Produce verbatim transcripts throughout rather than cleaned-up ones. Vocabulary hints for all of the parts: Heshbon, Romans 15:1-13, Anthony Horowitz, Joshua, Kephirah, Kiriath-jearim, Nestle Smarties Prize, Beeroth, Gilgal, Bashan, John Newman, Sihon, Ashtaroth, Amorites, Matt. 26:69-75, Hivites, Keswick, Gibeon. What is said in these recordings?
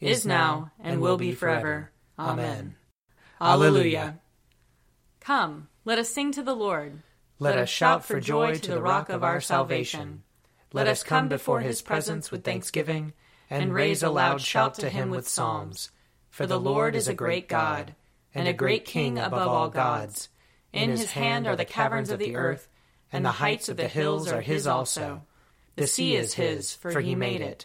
is now, and will be forever. Amen. Alleluia. Come, let us sing to the Lord. Let, let us shout for joy to the rock of our salvation. Let us come before his presence with thanksgiving, and raise a loud shout to him with psalms. For the Lord is a great God, and a great King above all gods. In his hand are the caverns of the earth, and the heights of the hills are his also. The sea is his, for he made it,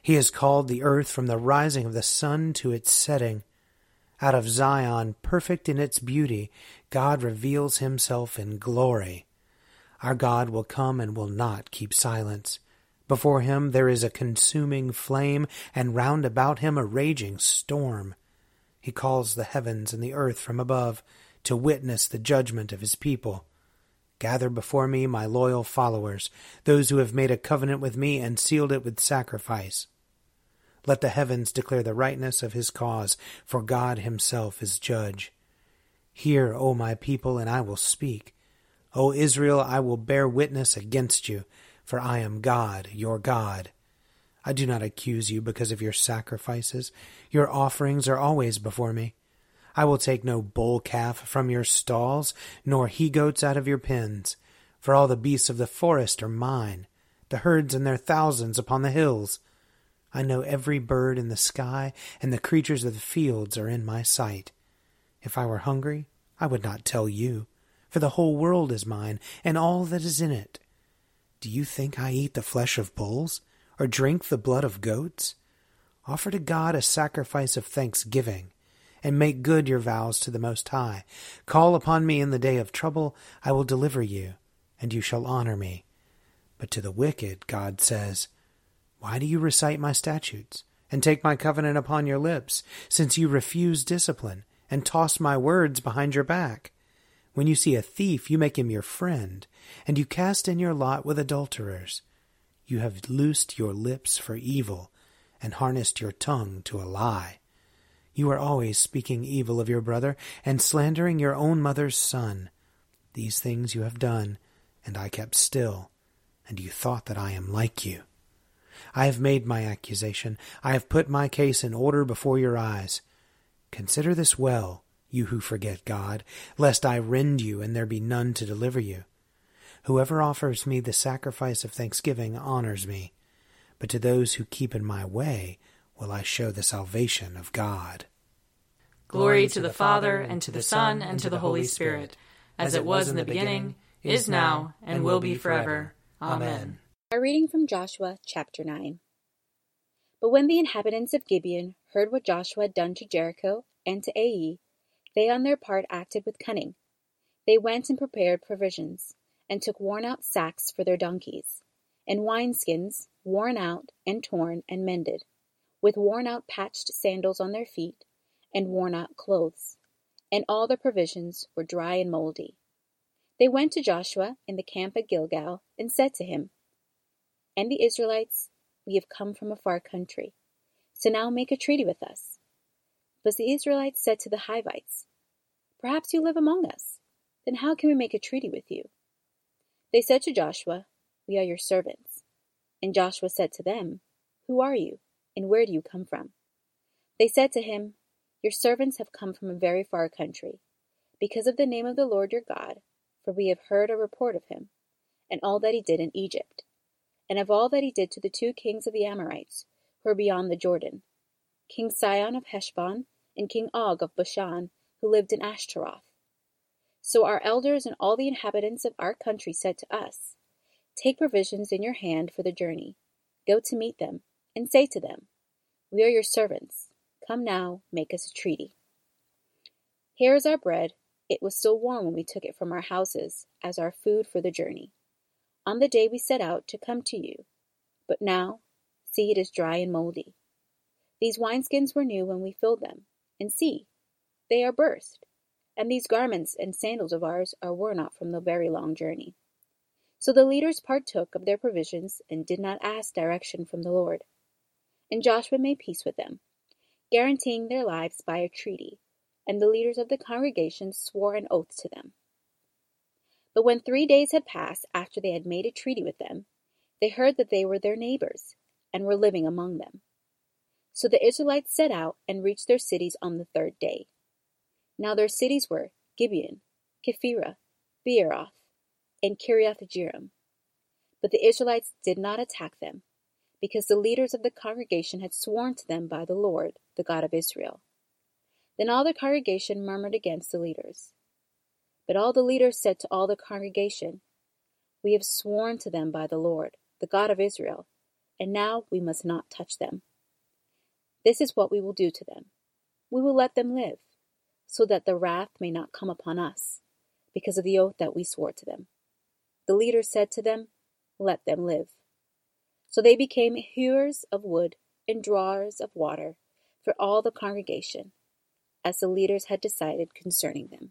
He has called the earth from the rising of the sun to its setting. Out of Zion, perfect in its beauty, God reveals himself in glory. Our God will come and will not keep silence. Before him there is a consuming flame, and round about him a raging storm. He calls the heavens and the earth from above to witness the judgment of his people. Gather before me my loyal followers, those who have made a covenant with me and sealed it with sacrifice. Let the heavens declare the rightness of his cause, for God himself is judge. Hear, O my people, and I will speak. O Israel, I will bear witness against you, for I am God, your God. I do not accuse you because of your sacrifices. Your offerings are always before me. I will take no bull calf from your stalls, nor he-goats out of your pens. For all the beasts of the forest are mine, the herds and their thousands upon the hills. I know every bird in the sky, and the creatures of the fields are in my sight. If I were hungry, I would not tell you, for the whole world is mine, and all that is in it. Do you think I eat the flesh of bulls, or drink the blood of goats? Offer to God a sacrifice of thanksgiving, and make good your vows to the Most High. Call upon me in the day of trouble, I will deliver you, and you shall honor me. But to the wicked, God says, why do you recite my statutes, and take my covenant upon your lips, since you refuse discipline, and toss my words behind your back? When you see a thief, you make him your friend, and you cast in your lot with adulterers. You have loosed your lips for evil, and harnessed your tongue to a lie. You are always speaking evil of your brother and slandering your own mother's son. These things you have done, and I kept still, and you thought that I am like you. I have made my accusation. I have put my case in order before your eyes. Consider this well, you who forget God, lest I rend you and there be none to deliver you. Whoever offers me the sacrifice of thanksgiving honors me, but to those who keep in my way will I show the salvation of God. Glory to the Father, and to the Son, and to the Holy Spirit, as it was in the beginning, is now, and will be forever. Amen. A reading from Joshua chapter nine. But when the inhabitants of Gibeon heard what Joshua had done to Jericho and to Ai, they on their part acted with cunning. They went and prepared provisions, and took worn-out sacks for their donkeys, and wineskins, worn out and torn and mended, with worn-out patched sandals on their feet, and worn-out clothes, and all their provisions were dry and moldy. They went to Joshua in the camp at Gilgal, and said to him, and the Israelites, we have come from a far country, to now make a treaty with us. But the Israelites said to the Hivites, Perhaps you live among us. Then how can we make a treaty with you? They said to Joshua, We are your servants. And Joshua said to them, Who are you, and where do you come from? They said to him, Your servants have come from a very far country, because of the name of the Lord your God, for we have heard a report of him, and all that he did in Egypt, and of all that he did to the two kings of the Amorites, who are beyond the Jordan, King Sihon of Heshbon, and King Og of Bashan, who lived in Ashtaroth. So our elders and all the inhabitants of our country said to us, Take provisions in your hand for the journey. Go to meet them, and say to them, We are your servants. Come now, make us a treaty. Here is our bread. It was still warm when we took it from our houses, as our food for the journey, on the day we set out to come to you. But now, see, it is dry and moldy. These wineskins were new when we filled them, and see, they are burst, and these garments and sandals of ours are worn out from the very long journey. So the leaders partook of their provisions and did not ask direction from the Lord. And Joshua made peace with them, guaranteeing their lives by a treaty, and the leaders of the congregation swore an oath to them. But when three days had passed after they had made a treaty with them, they heard that they were their neighbors, and were living among them. So the Israelites set out and reached their cities on the third day. Now their cities were Gibeon, Kephirah, Beeroth, and Kiriath-jearim. But the Israelites did not attack them, because the leaders of the congregation had sworn to them by the Lord, the God of Israel. Then all the congregation murmured against the leaders. But all the leaders said to all the congregation, We have sworn to them by the Lord, the God of Israel, and now we must not touch them. This is what we will do to them. We will let them live, so that the wrath may not come upon us, because of the oath that we swore to them. The leaders said to them, Let them live. So they became hewers of wood and drawers of water for all the congregation, as the leaders had decided concerning them.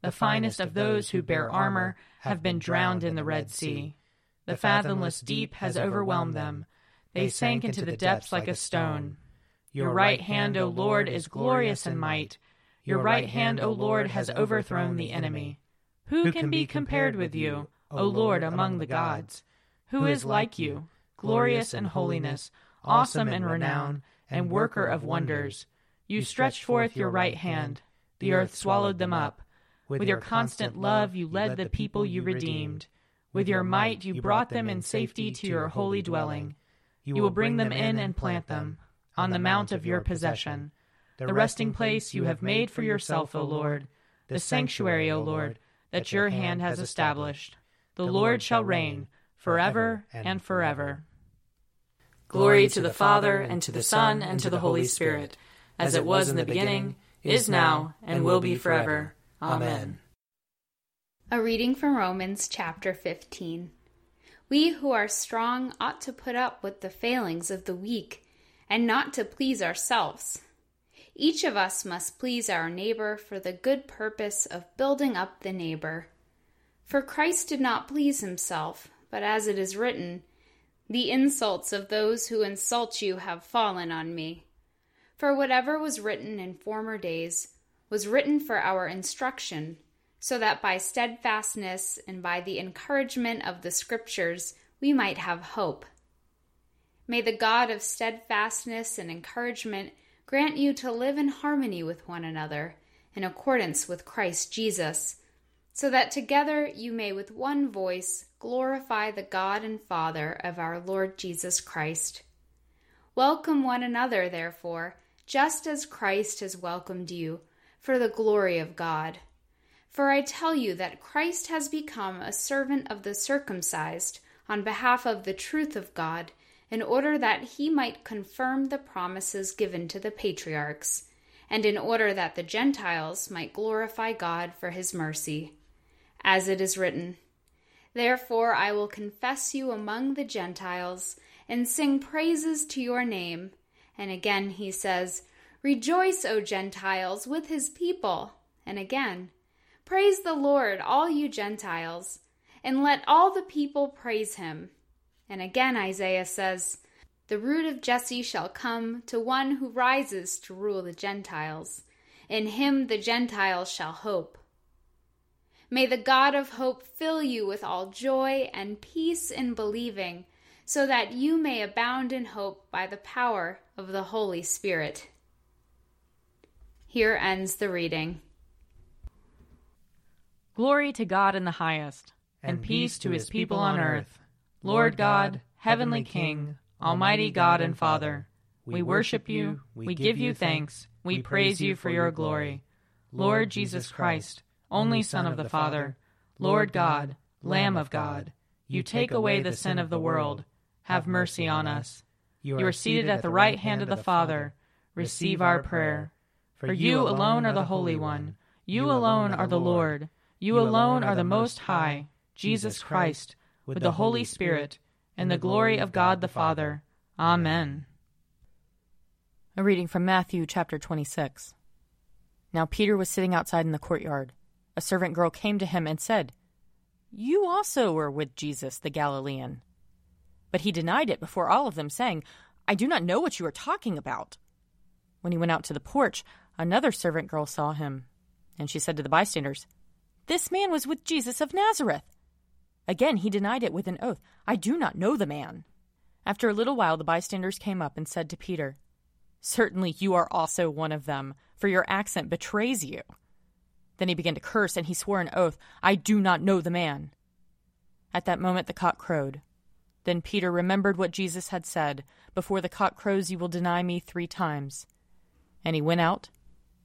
The finest of those who bear armor have been drowned in the Red Sea. The fathomless deep has overwhelmed them. They sank into the depths like a stone. Your right hand, O Lord, is glorious in might. Your right hand, O Lord, has overthrown the enemy. Who can be compared with you, O Lord, among the gods? Who is like you, glorious in holiness, awesome in renown, and worker of wonders? You stretched forth your right hand. The earth swallowed them up. With your constant love you led the people you redeemed. With your might you brought them in safety to your holy dwelling. You will bring them in and plant them on the mount of your possession, the resting place you have made for yourself, O Lord, the sanctuary, O Lord, that your hand has established. The Lord shall reign forever and forever. Glory to the Father, and to the Son, and to the Holy Spirit, as it was in the beginning, is now, and will be forever. Amen. A reading from Romans chapter fifteen. We who are strong ought to put up with the failings of the weak, and not to please ourselves. Each of us must please our neighbor for the good purpose of building up the neighbor. For Christ did not please himself, but as it is written, The insults of those who insult you have fallen on me. For whatever was written in former days was written for our instruction, so that by steadfastness and by the encouragement of the Scriptures we might have hope. May the God of steadfastness and encouragement grant you to live in harmony with one another, in accordance with Christ Jesus, so that together you may with one voice glorify the God and Father of our Lord Jesus Christ. Welcome one another, therefore, just as Christ has welcomed you, for the glory of God. For I tell you that Christ has become a servant of the circumcised on behalf of the truth of God, in order that he might confirm the promises given to the patriarchs, and in order that the Gentiles might glorify God for his mercy. As it is written, "Therefore I will confess you among the Gentiles, and sing praises to your name." And again he says, "Rejoice, O Gentiles, with his people." And again, "Praise the Lord, all you Gentiles, and let all the people praise him." And again Isaiah says, "The root of Jesse shall come to one who rises to rule the Gentiles. In him the Gentiles shall hope." May the God of hope fill you with all joy and peace in believing, so that you may abound in hope by the power of the Holy Spirit. Here ends the reading. Glory to God in the highest, and, and peace to his people on earth. Lord God, heavenly King, almighty God and Father, we worship you, we give you thanks, we praise you for your glory. Lord Jesus Christ, only Son of the Father, Lord God, Lamb of God, you take away the sin of the world. Have mercy on us. You are seated at the right hand of the Father. Receive our prayer. For you alone are the Holy One. You alone are the Lord. You alone are the Most High, Jesus Christ, with the Holy Spirit, and the glory of God the Father. Amen. A reading from Matthew chapter twenty-six. Now Peter was sitting outside in the courtyard. A servant girl came to him and said, "You also were with Jesus the Galilean." But he denied it before all of them, saying, "I do not know what you are talking about." When he went out to the porch, another servant girl saw him, and she said to the bystanders, "This man was with Jesus of Nazareth." Again he denied it with an oath, "I do not know the man." After a little while the bystanders came up and said to Peter, "Certainly you are also one of them, for your accent betrays you." Then he began to curse, and he swore an oath, "I do not know the man." At that moment the cock crowed. Then Peter remembered what Jesus had said, "Before the cock crows you will deny me three times." And he went out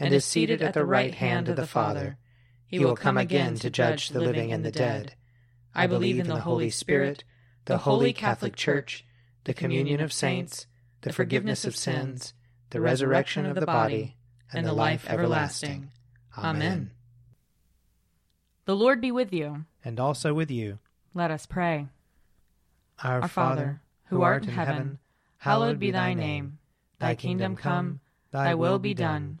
and is seated at the right hand of the Father. He will come again to judge the living and the dead. I believe in the Holy Spirit, the Holy Catholic Church, the communion of saints, the forgiveness of sins, the resurrection of the body, and the life everlasting. Amen. The Lord be with you. And also with you. Let us pray. Our Father, who art in heaven, hallowed be thy name. Thy kingdom come, thy will be done,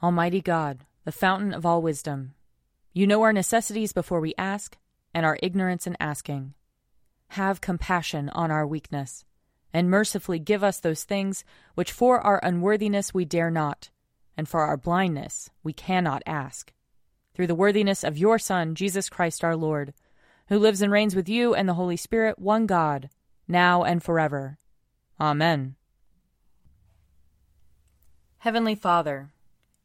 Almighty God, the fountain of all wisdom, you know our necessities before we ask, and our ignorance in asking. Have compassion on our weakness, and mercifully give us those things which for our unworthiness we dare not, and for our blindness we cannot ask. Through the worthiness of your Son, Jesus Christ our Lord, who lives and reigns with you and the Holy Spirit, one God, now and forever. Amen. Heavenly Father,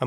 A